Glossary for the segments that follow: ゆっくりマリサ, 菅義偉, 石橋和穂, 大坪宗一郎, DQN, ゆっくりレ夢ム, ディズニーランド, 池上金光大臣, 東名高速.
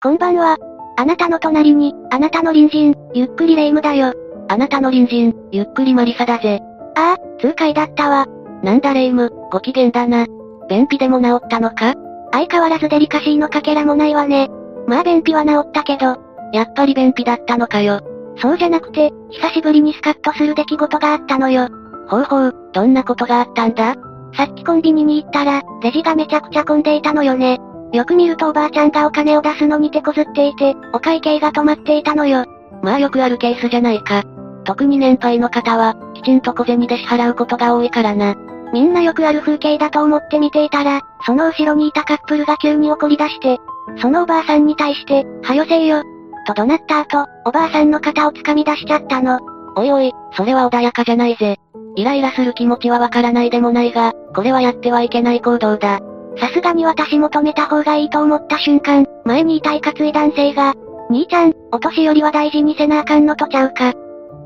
こんばんは。あなたの隣に、あなたの隣人、ゆっくりレ夢ムだよ。あなたの隣人、ゆっくりマリサだぜ。ああ、痛快だったわ。なんだレ夢ム、ご機嫌だな。便秘でも治ったのか？相変わらずデリカシーのかけらもないわね。まあ便秘は治ったけど。やっぱり便秘だったのかよ。そうじゃなくて、久しぶりにスカッとする出来事があったのよ。ほうほう、どんなことがあったんだ？さっきコンビニに行ったら、レジがめちゃくちゃ混んでいたのよね。よく見るとおばあちゃんがお金を出すのに手こずっていて、お会計が止まっていたのよ。まあよくあるケースじゃないか。特に年配の方は、きちんと小銭で支払うことが多いからな。みんなよくある風景だと思って見ていたら、その後ろにいたカップルが急に怒り出して、そのおばあさんに対して、はよせえよ、と怒鳴った後、おばあさんの肩を掴み出しちゃったの。おいおい、それは穏やかじゃないぜ。イライラする気持ちはわからないでもないが、これはやってはいけない行動だ。さすがに私も止めた方がいいと思った瞬間、前にいたいかつい男性が、兄ちゃん、お年寄りは大事にせなあかんのとちゃうか。って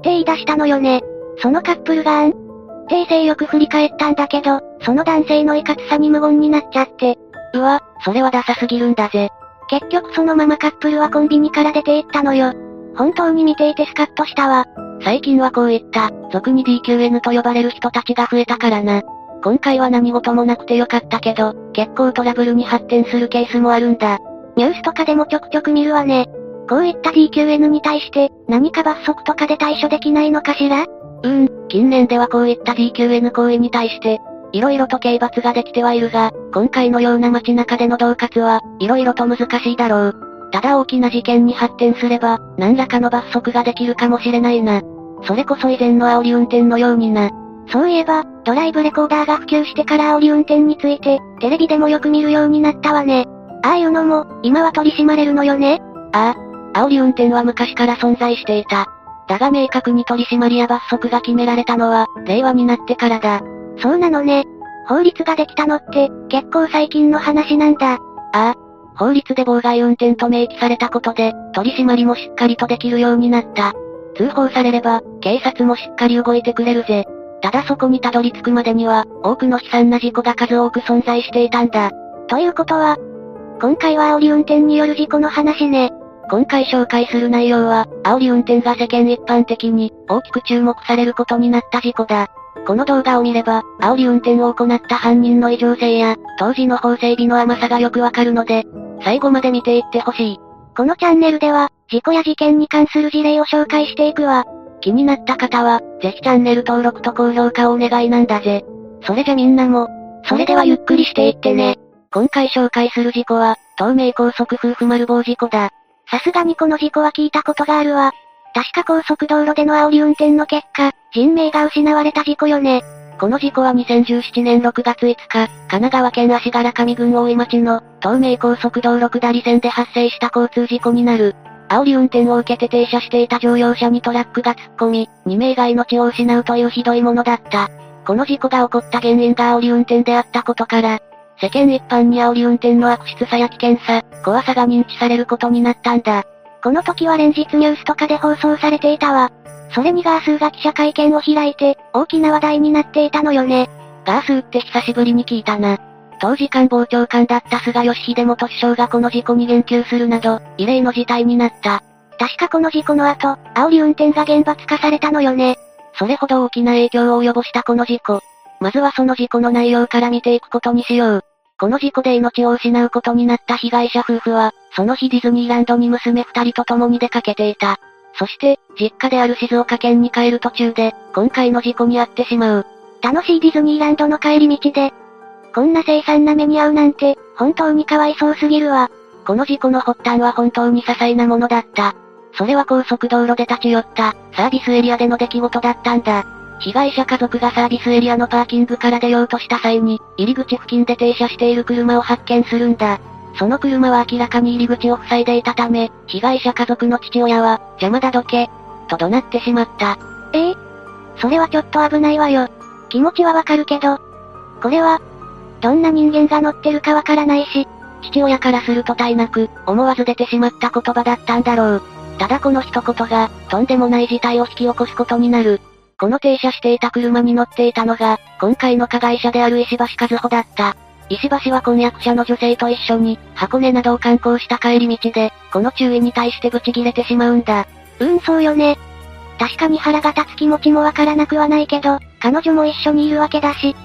言い出したのよね。そのカップルが訂正よく振り返ったんだけど、その男性のいかつさに無言になっちゃって。うわ、それはダサすぎるんだぜ。結局そのままカップルはコンビニから出て行ったのよ。本当に見ていてスカッとしたわ。最近はこういった、俗に DQN と呼ばれる人たちが増えたからな。今回は何事もなくてよかったけど、結構トラブルに発展するケースもあるんだ。ニュースとかでもちょくちょく見るわね。こういった DQN に対して、何か罰則とかで対処できないのかしら？近年ではこういった DQN 行為に対して、色々と刑罰ができてはいるが、今回のような街中での恫喝は、色々と難しいだろう。ただ大きな事件に発展すれば、何らかの罰則ができるかもしれないな。それこそ以前の煽り運転のようにな。そういえば、ドライブレコーダーが普及してから煽り運転について、テレビでもよく見るようになったわね。ああいうのも、今は取り締まれるのよね。ああ、煽り運転は昔から存在していた。だが明確に取り締まりや罰則が決められたのは、令和になってからだ。そうなのね。法律ができたのって、結構最近の話なんだ。ああ、法律で妨害運転と明記されたことで、取り締まりもしっかりとできるようになった。通報されれば、警察もしっかり動いてくれるぜ。ただそこにたどり着くまでには、多くの悲惨な事故が数多く存在していたんだ。ということは、今回は煽り運転による事故の話ね。今回紹介する内容は、煽り運転が世間一般的に、大きく注目されることになった事故だ。この動画を見れば、煽り運転を行った犯人の異常性や、当時の法整備の甘さがよくわかるので、最後まで見ていってほしい。このチャンネルでは、事故や事件に関する事例を紹介していくわ。気になった方は、ぜひチャンネル登録と高評価をお願いなんだぜ。それじゃみんなも、それではゆっくりしていってね。今回紹介する事故は、東名高速夫婦丸暴事故だ。さすがにこの事故は聞いたことがあるわ。確か高速道路での煽り運転の結果、人命が失われた事故よね。この事故は2017年6月5日、神奈川県足柄上郡大井町の、東名高速道路下り線で発生した交通事故になる。煽り運転を受けて停車していた乗用車にトラックが突っ込み、2名が命を失うというひどいものだった。この事故が起こった原因が煽り運転であったことから、世間一般に煽り運転の悪質さや危険さ、怖さが認知されることになったんだ。この時は連日ニュースとかで放送されていたわ。それにガースーが記者会見を開いて、大きな話題になっていたのよね。ガースーって久しぶりに聞いたな。当時官房長官だった菅義偉元首相がこの事故に言及するなど、異例の事態になった。確かこの事故の後、煽り運転が厳罰化されたのよね。それほど大きな影響を及ぼしたこの事故。まずはその事故の内容から見ていくことにしよう。この事故で命を失うことになった被害者夫婦は、その日ディズニーランドに娘二人と共に出かけていた。そして、実家である静岡県に帰る途中で、今回の事故に遭ってしまう。楽しいディズニーランドの帰り道で、こんな凄惨な目に遭うなんて、本当にかわいそうすぎるわ。この事故の発端は本当に些細なものだった。それは高速道路で立ち寄った、サービスエリアでの出来事だったんだ。被害者家族がサービスエリアのパーキングから出ようとした際に、入り口付近で停車している車を発見するんだ。その車は明らかに入り口を塞いでいたため、被害者家族の父親は、邪魔だどけ、と怒鳴ってしまった。それはちょっと危ないわよ。気持ちはわかるけど、これは、どんな人間が乗ってるかわからないし、父親からすると耐えなく、思わず出てしまった言葉だったんだろう。ただこの一言が、とんでもない事態を引き起こすことになる。この停車していた車に乗っていたのが、今回の加害者である石橋和穂だった。石橋は婚約者の女性と一緒に、箱根などを観光した帰り道で、この注意に対してブチギレてしまうんだ。そうよね。確かに腹が立つ気持ちもわからなくはないけど、彼女も一緒にいるわけだし。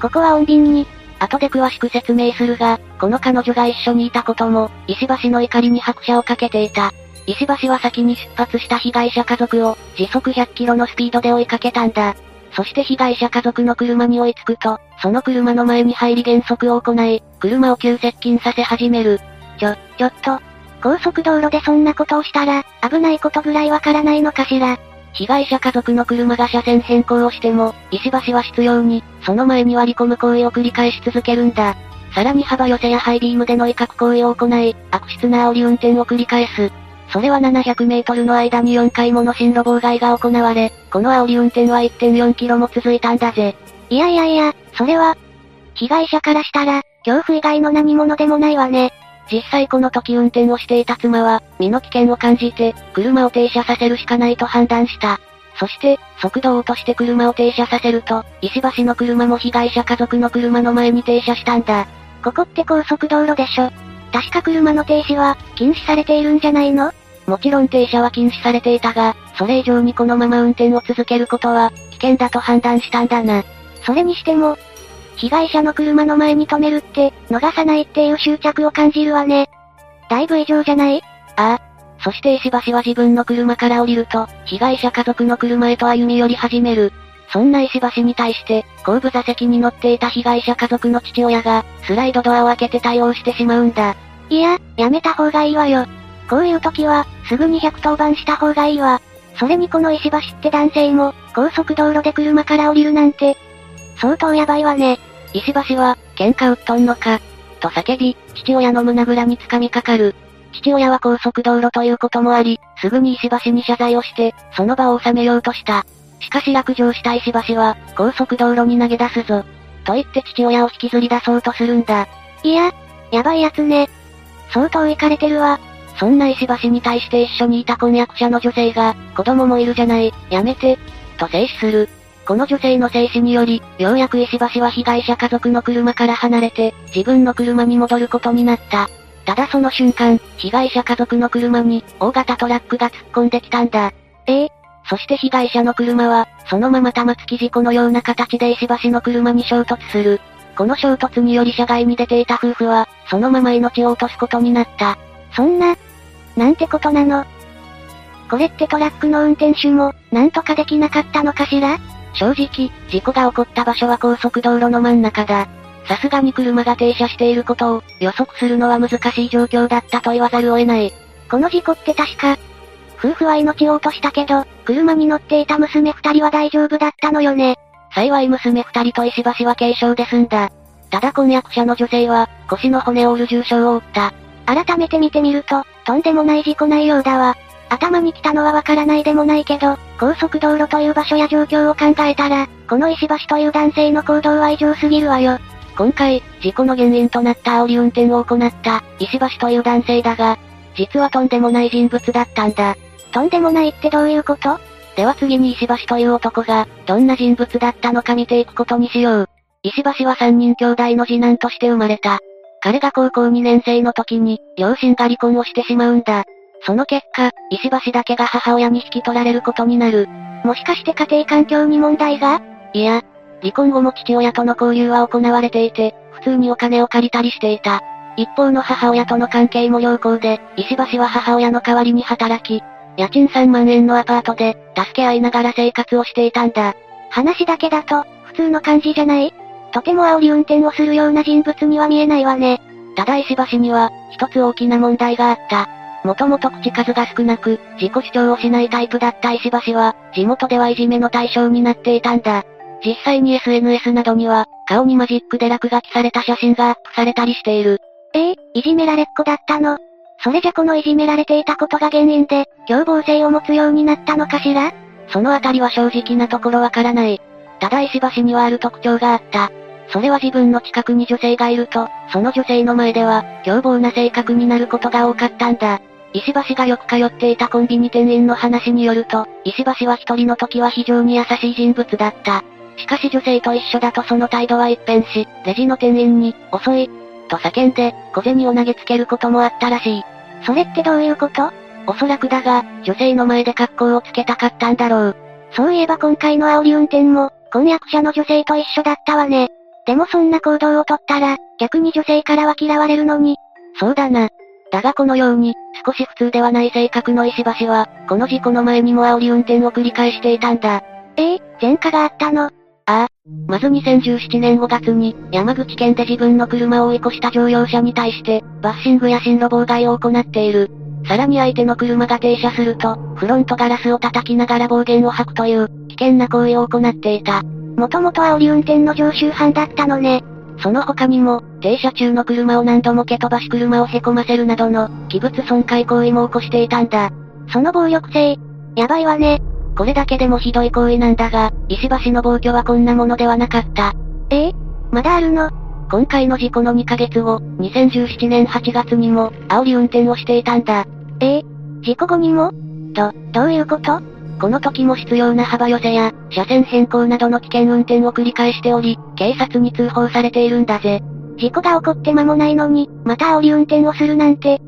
ここは穏便に。後で詳しく説明するが、この彼女が一緒にいたことも、石橋の怒りに拍車をかけていた。石橋は先に出発した被害者家族を、時速100キロのスピードで追いかけたんだ。そして被害者家族の車に追いつくと、その車の前に入り減速を行い、車を急接近させ始める。ちょっと、高速道路でそんなことをしたら、危ないことぐらいわからないのかしら。被害者家族の車が車線変更をしても、石橋は執拗に、その前に割り込む行為を繰り返し続けるんだ。さらに幅寄せやハイビームでの威嚇行為を行い、悪質な煽り運転を繰り返す。それは700メートルの間に4回もの進路妨害が行われ、この煽り運転は 1.4 キロも続いたんだぜ。いや、それは、被害者からしたら、恐怖以外の何者でもないわね。実際この時運転をしていた妻は、身の危険を感じて、車を停車させるしかないと判断した。そして、速度を落として車を停車させると、石橋の車も被害者家族の車の前に停車したんだ。ここって高速道路でしょ。確か車の停止は、禁止されているんじゃないの？もちろん停車は禁止されていたが、それ以上にこのまま運転を続けることは、危険だと判断したんだな。それにしても、被害者の車の前に止めるって、逃さないっていう執着を感じるわね。だいぶ異常じゃない？そして石橋は自分の車から降りると、被害者家族の車へと歩み寄り始める。そんな石橋に対して、後部座席に乗っていた被害者家族の父親が、スライドドアを開けて対応してしまうんだ。やめた方がいいわよ。こういう時は、すぐに110番した方がいいわ。それにこの石橋って男性も、高速道路で車から降りるなんて、相当やばいわね。石橋は、喧嘩売っとんのか、と叫び、父親の胸ぐらに掴みかかる。父親は高速道路ということもあり、すぐに石橋に謝罪をして、その場を収めようとした。しかし落城した石橋は、高速道路に投げ出すぞ。と言って父親を引きずり出そうとするんだ。やばいやつね。相当イカれてるわ。そんな石橋に対して一緒にいた婚約者の女性が、子供もいるじゃない、やめて、と制止する。この女性の制止により、ようやく石橋は被害者家族の車から離れて、自分の車に戻ることになった。ただその瞬間、被害者家族の車に、大型トラックが突っ込んできたんだ。そして被害者の車は、そのまま玉突き事故のような形で石橋の車に衝突する。この衝突により車外に出ていた夫婦は、そのまま命を落とすことになった。そんな、なんてことなの。これってトラックの運転手も、なんとかできなかったのかしら？正直、事故が起こった場所は高速道路の真ん中だ。さすがに車が停車していることを、予測するのは難しい状況だったと言わざるを得ない。この事故って確か、夫婦は命を落としたけど、車に乗っていた娘二人は大丈夫だったのよね。幸い娘二人と石橋は軽傷で済んだ。ただ婚約者の女性は、腰の骨を折る重傷を負った。改めて見てみると、とんでもない事故内容だわ。頭に来たのはわからないでもないけど、高速道路という場所や状況を考えたら、この石橋という男性の行動は異常すぎるわよ。今回、事故の原因となった煽り運転を行った、石橋という男性だが、実はとんでもない人物だったんだ。とんでもないってどういうこと？では次に石橋という男が、どんな人物だったのか見ていくことにしよう。石橋は3人兄弟の次男として生まれた。彼が高校2年生の時に、両親が離婚をしてしまうんだ。その結果、石橋だけが母親に引き取られることになる。もしかして家庭環境に問題が？離婚後も父親との交流は行われていて、普通にお金を借りたりしていた。一方の母親との関係も良好で、石橋は母親の代わりに働き、家賃3万円のアパートで、助け合いながら生活をしていたんだ。話だけだと、普通の感じじゃない？とても煽り運転をするような人物には見えないわね。ただ石橋には、一つ大きな問題があった。もともと口数が少なく、自己主張をしないタイプだった石橋は、地元ではいじめの対象になっていたんだ。実際に SNS などには、顔にマジックで落書きされた写真がアップされたりしている。いじめられっ子だったの？それじゃこのいじめられていたことが原因で、凶暴性を持つようになったのかしら？そのあたりは正直なところわからない。ただ石橋にはある特徴があった。それは自分の近くに女性がいると、その女性の前では、凶暴な性格になることが多かったんだ。石橋がよく通っていたコンビニ店員の話によると、石橋は一人の時は非常に優しい人物だった。しかし女性と一緒だとその態度は一変し、レジの店員に、遅い、と叫んで、小銭を投げつけることもあったらしい。それってどういうこと？おそらくだが、女性の前で格好をつけたかったんだろう。そういえば今回の煽り運転も、婚約者の女性と一緒だったわね。でもそんな行動をとったら、逆に女性からは嫌われるのに。そうだな。だがこのように、少し普通ではない性格の石橋は、この事故の前にも煽り運転を繰り返していたんだ。前科があったの？まず2017年5月に、山口県で自分の車を追い越した乗用車に対して、バッシングや進路妨害を行っている。さらに相手の車が停車すると、フロントガラスを叩きながら暴言を吐くという、危険な行為を行っていた。もともと煽り運転の常習犯だったのね。その他にも、停車中の車を何度も蹴飛ばし車を凹ませるなどの、器物損壊行為も起こしていたんだ。その暴力性、やばいわね。これだけでもひどい行為なんだが、石橋の暴挙はこんなものではなかった。まだあるの？今回の事故の2ヶ月後、2017年8月にも、煽り運転をしていたんだ。事故後にも？どういうこと？この時も執拗な幅寄せや、車線変更などの危険運転を繰り返しており、警察に通報されているんだぜ。事故が起こって間もないのに、また煽り運転をするなんて、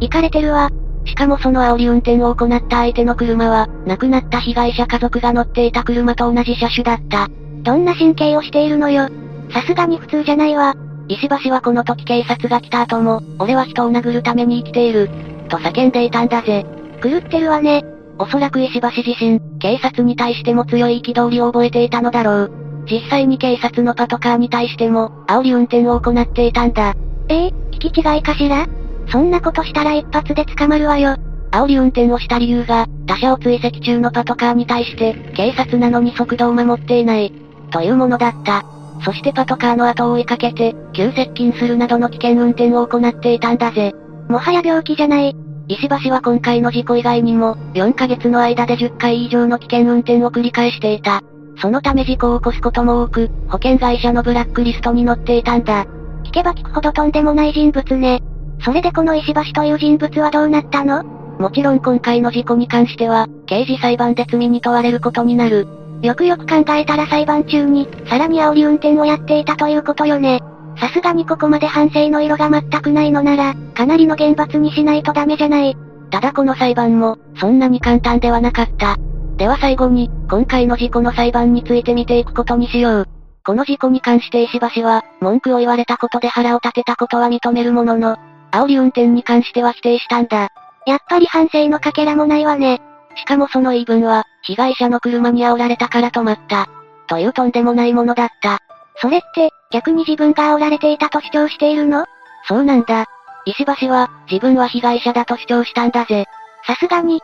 イカれてるわ。しかもその煽り運転を行った相手の車は、亡くなった被害者家族が乗っていた車と同じ車種だった。どんな神経をしているのよ。さすがに普通じゃないわ。石橋はこの時警察が来た後も、俺は人を殴るために生きている、と叫んでいたんだぜ。狂ってるわね。おそらく石橋自身、警察に対しても強い憤りを覚えていたのだろう。実際に警察のパトカーに対しても、煽り運転を行っていたんだ。聞き違いかしら？そんなことしたら一発で捕まるわよ。煽り運転をした理由が、他車を追跡中のパトカーに対して、警察なのに速度を守っていない、というものだった。そしてパトカーの後を追いかけて、急接近するなどの危険運転を行っていたんだぜ。もはや病気じゃない。石橋は今回の事故以外にも、4ヶ月の間で10回以上の危険運転を繰り返していた。そのため事故を起こすことも多く、保険会社のブラックリストに載っていたんだ。聞けば聞くほどとんでもない人物ね。それでこの石橋という人物はどうなったの？もちろん今回の事故に関しては、刑事裁判で罪に問われることになる。よくよく考えたら裁判中に、さらに煽り運転をやっていたということよね。さすがにここまで反省の色が全くないのなら、かなりの厳罰にしないとダメじゃない。ただこの裁判も、そんなに簡単ではなかった。では最後に、今回の事故の裁判について見ていくことにしよう。この事故に関して石橋は、文句を言われたことで腹を立てたことは認めるものの、煽り運転に関しては否定したんだ。やっぱり反省のかけらもないわね。しかもその言い分は、被害者の車に煽られたから止まった。というとんでもないものだった。それって、逆に自分が煽られていたと主張しているの？そうなんだ。石橋は、自分は被害者だと主張したんだぜ。さすがに。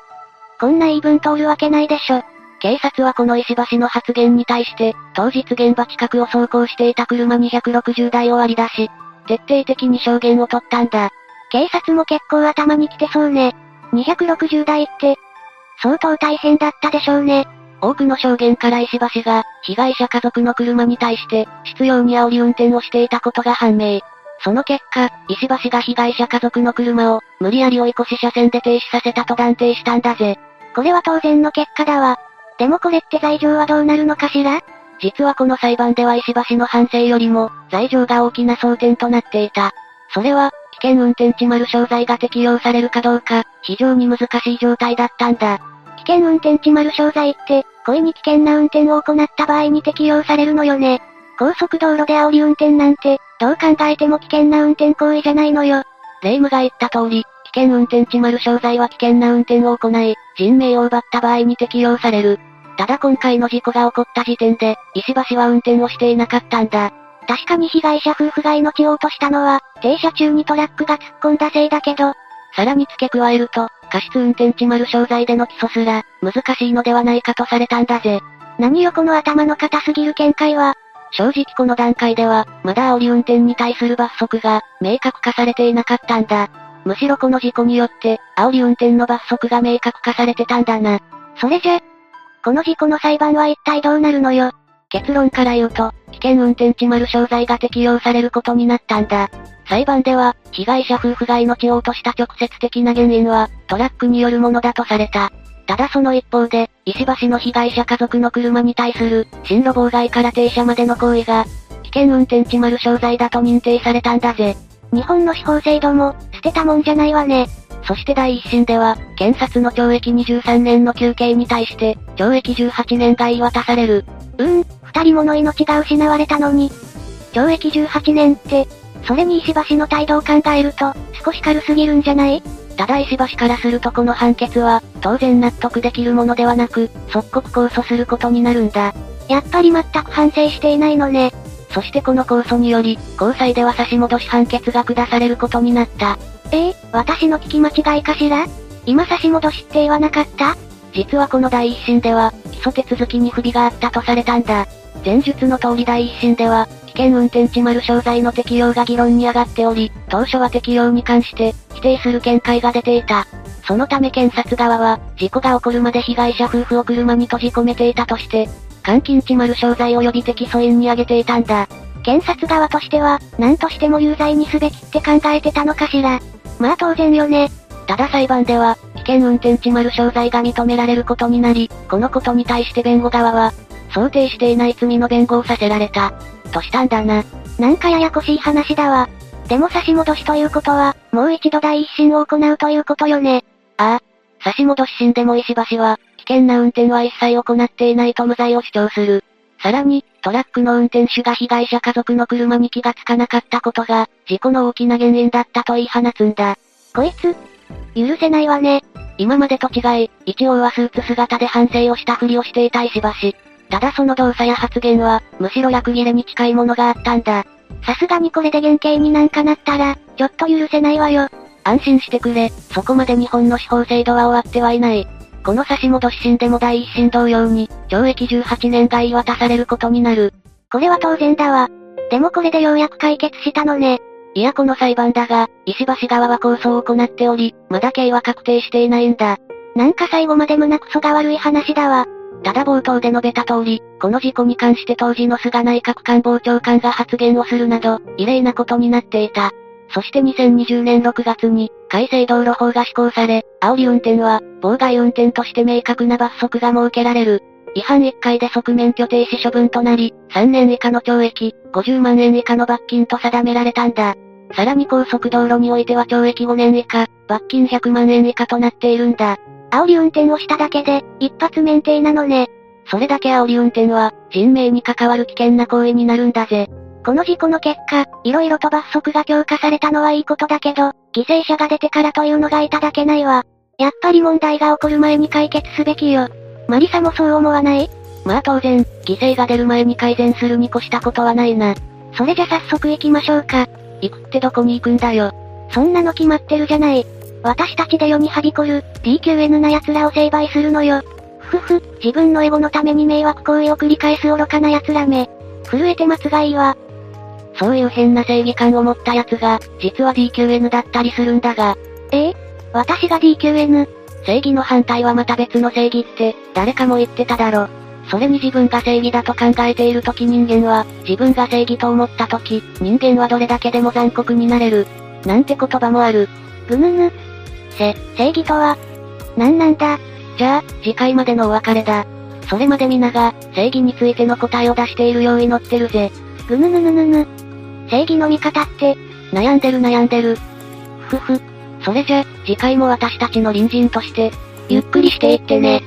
こんな言い分通るわけないでしょ。警察はこの石橋の発言に対して、当日現場近くを走行していた車260台を割り出し、徹底的に証言を取ったんだ。警察も結構頭にきてそうね。260台って、相当大変だったでしょうね。多くの証言から石橋が、被害者家族の車に対して、執拗に煽り運転をしていたことが判明。その結果、石橋が被害者家族の車を、無理やり追い越し車線で停止させたと断定したんだぜ。これは当然の結果だわ。でもこれって罪状はどうなるのかしら？実はこの裁判では石橋の反省よりも、罪状が大きな争点となっていた。それは、危険運転致死傷罪が適用されるかどうか、非常に難しい状態だったんだ。危険運転致死傷罪って、故意に危険な運転を行った場合に適用されるのよね。高速道路で煽り運転なんて、どう考えても危険な運転行為じゃないのよ。霊夢が言った通り、危険運転致死傷罪は危険な運転を行い、人命を奪った場合に適用される。ただ今回の事故が起こった時点で、石橋は運転をしていなかったんだ。確かに被害者夫婦が命を落としたのは、停車中にトラックが突っ込んだせいだけど、さらに付け加えると、過失運転致死傷罪での起訴すら、難しいのではないかとされたんだぜ。何よこの頭の固すぎる見解は。正直この段階では、まだ煽り運転に対する罰則が、明確化されていなかったんだ。むしろこの事故によって、煽り運転の罰則が明確化されてたんだな。それじゃ、この事故の裁判は一体どうなるのよ。結論から言うと、危険運転致死傷罪が適用されることになったんだ。裁判では、被害者夫婦が命を落とした直接的な原因は、トラックによるものだとされた。ただその一方で、石橋の被害者家族の車に対する、進路妨害から停車までの行為が、危険運転致丸傷罪だと認定されたんだぜ。日本の司法制度も、捨てたもんじゃないわね。そして第一審では、検察の懲役23年の求刑に対して、懲役18年が言い渡される。二人もの命が失われたのに。懲役18年って、それに石橋の態度を考えると、少し軽すぎるんじゃない？ただ石橋からするとこの判決は、当然納得できるものではなく、即刻控訴することになるんだ。やっぱり全く反省していないのね。そしてこの控訴により、高裁では差し戻し判決が下されることになった。私の聞き間違いかしら？今差し戻しって言わなかった？実はこの第一審では、起訴手続きに不備があったとされたんだ。前述の通り第一審では、危険運転致丸傷罪の適用が議論に上がっており、当初は適用に関して、否定する見解が出ていた。そのため検察側は、事故が起こるまで被害者夫婦を車に閉じ込めていたとして、監禁致丸傷罪及び敵訴因に挙げていたんだ。検察側としては、何としても有罪にすべきって考えてたのかしら。まあ当然よね。ただ裁判では、危険運転致丸傷罪が認められることになり、このことに対して弁護側は、想定していない罪の弁護をさせられた、としたんだな。なんかややこしい話だわ。でも差し戻しということは、もう一度第一審を行うということよね。ああ。差し戻し審でも石橋は、危険な運転は一切行っていないと無罪を主張する。さらに、トラックの運転手が被害者家族の車に気がつかなかったことが、事故の大きな原因だったと言い放つんだ。こいつ、許せないわね。今までと違い、一応はスーツ姿で反省をしたふりをしていた石橋。ただその動作や発言は、むしろ逆切れに近いものがあったんだ。さすがにこれで減刑になんかなったら、ちょっと許せないわよ。安心してくれ、そこまで日本の司法制度は終わってはいない。この差し戻し審でも第一審同様に、懲役18年が言い渡されることになる。これは当然だわ。でもこれでようやく解決したのね。いやこの裁判だが、石橋側は控訴を行っており、まだ刑は確定していないんだ。なんか最後まで胸くそが悪い話だわ。ただ冒頭で述べた通り、この事故に関して当時の菅内閣官房長官が発言をするなど、異例なことになっていた。そして2020年6月に、改正道路法が施行され、煽り運転は、妨害運転として明確な罰則が設けられる。違反1回で即免許停止処分となり、3年以下の懲役、50万円以下の罰金と定められたんだ。さらに高速道路においては懲役5年以下、罰金100万円以下となっているんだ。煽り運転をしただけで、一発免停なのね。それだけ煽り運転は、人命に関わる危険な行為になるんだぜ。この事故の結果、いろいろと罰則が強化されたのはいいことだけど、犠牲者が出てからというのがいただけないわ。やっぱり問題が起こる前に解決すべきよ。マリサもそう思わない？まあ当然、犠牲が出る前に改善するに越したことはないな。それじゃ早速行きましょうか。行くってどこに行くんだよ。そんなの決まってるじゃない。私たちで世にはびこる、DQN な奴らを成敗するのよ。ふふふ、自分のエゴのために迷惑行為を繰り返す愚かな奴らめ。震えて待つがいいわ。そういう変な正義感を持った奴が、実は DQN だったりするんだが。私が DQN？ 正義の反対はまた別の正義って、誰かも言ってただろ。それに自分が正義だと考えているとき人間は、自分が正義と思ったとき、人間はどれだけでも残酷になれる。なんて言葉もある。ぐぬぬ。正義とは、何なんだ。じゃあ、次回までのお別れだ。それまで皆が、正義についての答えを出しているよう祈ってるぜ。ぐぬぬぬぬぬ。正義の味方って、悩んでる。ふふ。それじゃ、次回も私たちの隣人として、ゆっくりしていってね。